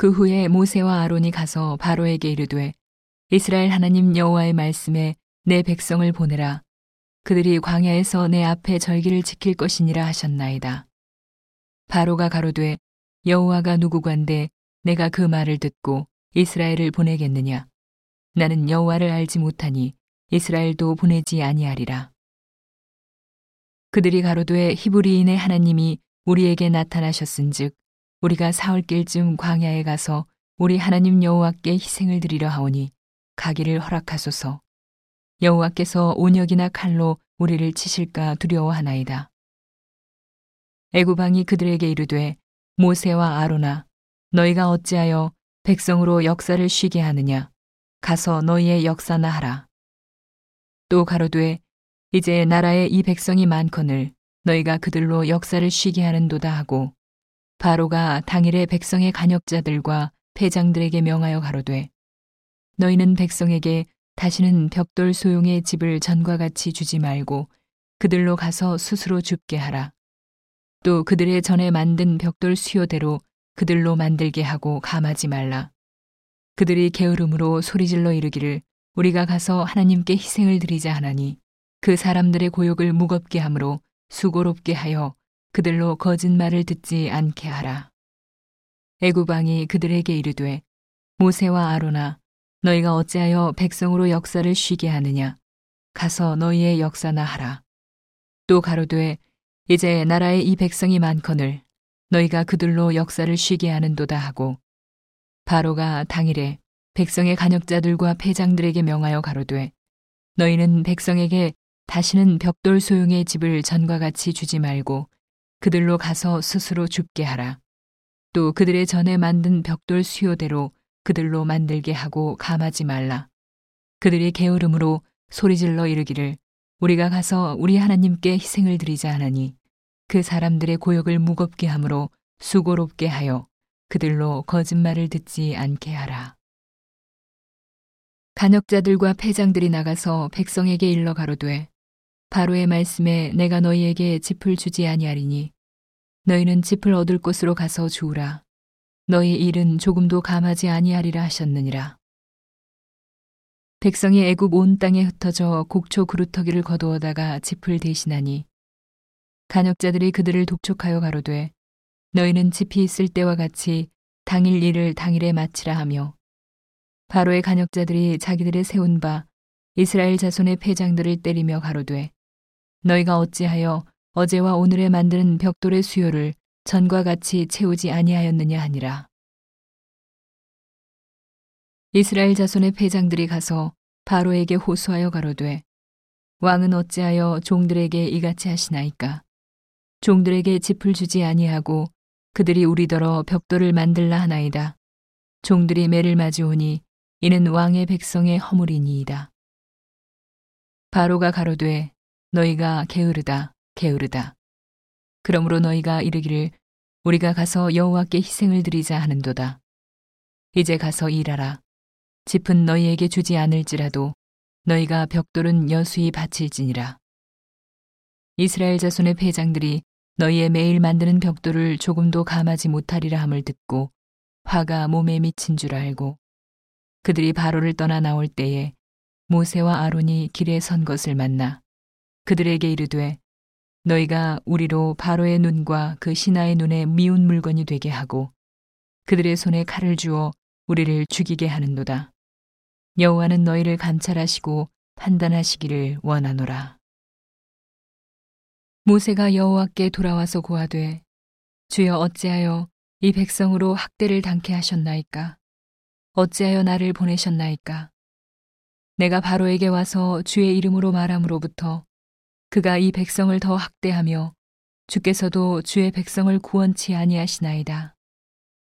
그 후에 모세와 아론이 가서 바로에게 이르되 이스라엘 하나님 여호와의 말씀에 내 백성을 보내라. 그들이 광야에서 내 앞에 절기를 지킬 것이니라 하셨나이다. 바로가 가로되 여호와가 누구관데 내가 그 말을 듣고 이스라엘을 보내겠느냐. 나는 여호와를 알지 못하니 이스라엘도 보내지 아니하리라. 그들이 가로되 히브리인의 하나님이 우리에게 나타나셨은즉 우리가 사흘길쯤 광야에 가서 우리 하나님 여호와께 희생을 드리려 하오니 가기를 허락하소서. 여호와께서 온역이나 칼로 우리를 치실까 두려워하나이다. 애굽왕이 그들에게 이르되 모세와 아론아 너희가 어찌하여 백성으로 역사를 쉬게 하느냐. 가서 너희의 역사나 하라. 또 가로되 이제 나라에 이 백성이 많거늘 너희가 그들로 역사를 쉬게 하는도다 하고 바로가 당일에 백성의 간역자들과 패장들에게 명하여 가로되 너희는 백성에게 다시는 벽돌 소용의 집을 전과 같이 주지 말고 그들로 가서 스스로 줍게 하라. 또 그들의 전에 만든 벽돌 수요대로 그들로 만들게 하고 감하지 말라. 그들이 게으름으로 소리질러 이르기를 우리가 가서 하나님께 희생을 드리자 하나니 그 사람들의 고욕을 무겁게 함으로 수고롭게 하여 그들로 거짓말을 듣지 않게 하라. 애굽 왕이 그들에게 이르되 모세와 아론아 너희가 어찌하여 백성으로 역사를 쉬게 하느냐. 가서 너희의 역사나 하라. 또 가로되 이제 나라에 이 백성이 많거늘 너희가 그들로 역사를 쉬게 하는도다 하고 바로가 당일에 백성의 간역자들과 패장들에게 명하여 가로되 너희는 백성에게 다시는 벽돌 소용의 집을 전과 같이 주지 말고 그들로 가서 스스로 줍게 하라. 또 그들의 전에 만든 벽돌 수요대로 그들로 만들게 하고 감하지 말라. 그들이 게으름으로 소리질러 이르기를 우리가 가서 우리 하나님께 희생을 드리자 하나니 그 사람들의 고역을 무겁게 함으로 수고롭게 하여 그들로 거짓말을 듣지 않게 하라. 간역자들과 패장들이 나가서 백성에게 일러 가로되 바로의 말씀에 내가 너희에게 짚을 주지 아니하리니 너희는 짚을 얻을 곳으로 가서 주우라. 너희 일은 조금도 감하지 아니하리라 하셨느니라. 백성이 애굽 온 땅에 흩어져 곡초 그루터기를 거두어다가 짚을 대신하니 간역자들이 그들을 독촉하여 가로되 너희는 짚이 있을 때와 같이 당일 일을 당일에 마치라 하며 바로의 간역자들이 자기들의 세운 바 이스라엘 자손의 패장들을 때리며 가로되 너희가 어찌하여 어제와 오늘에 만드는 벽돌의 수요를 전과 같이 채우지 아니하였느냐 하니라. 이스라엘 자손의 패장들이 가서 바로에게 호소하여 가로되 왕은 어찌하여 종들에게 이같이 하시나이까. 종들에게 짚을 주지 아니하고 그들이 우리더러 벽돌을 만들라 하나이다. 종들이 매를 맞이오니 이는 왕의 백성의 허물이니이다. 바로가 가로되 너희가 게으르다 게으르다. 그러므로 너희가 이르기를 우리가 가서 여호와께 희생을 드리자 하는도다. 이제 가서 일하라. 짚은 너희에게 주지 않을지라도 너희가 벽돌은 여수이 바칠지니라. 이스라엘 자손의 패장들이 너희의 매일 만드는 벽돌을 조금도 감하지 못하리라 함을 듣고 화가 몸에 미친 줄 알고 그들이 바로를 떠나 나올 때에 모세와 아론이 길에 선 것을 만나 그들에게 이르되 너희가 우리로 바로의 눈과 그 신하의 눈에 미운 물건이 되게 하고 그들의 손에 칼을 주어 우리를 죽이게 하는도다. 여호와는 너희를 감찰하시고 판단하시기를 원하노라. 모세가 여호와께 돌아와서 고하되 주여 어찌하여 이 백성으로 학대를 당케 하셨나이까. 어찌하여 나를 보내셨나이까. 내가 바로에게 와서 주의 이름으로 말함으로부터 그가 이 백성을 더 학대하며 주께서도 주의 백성을 구원치 아니하시나이다.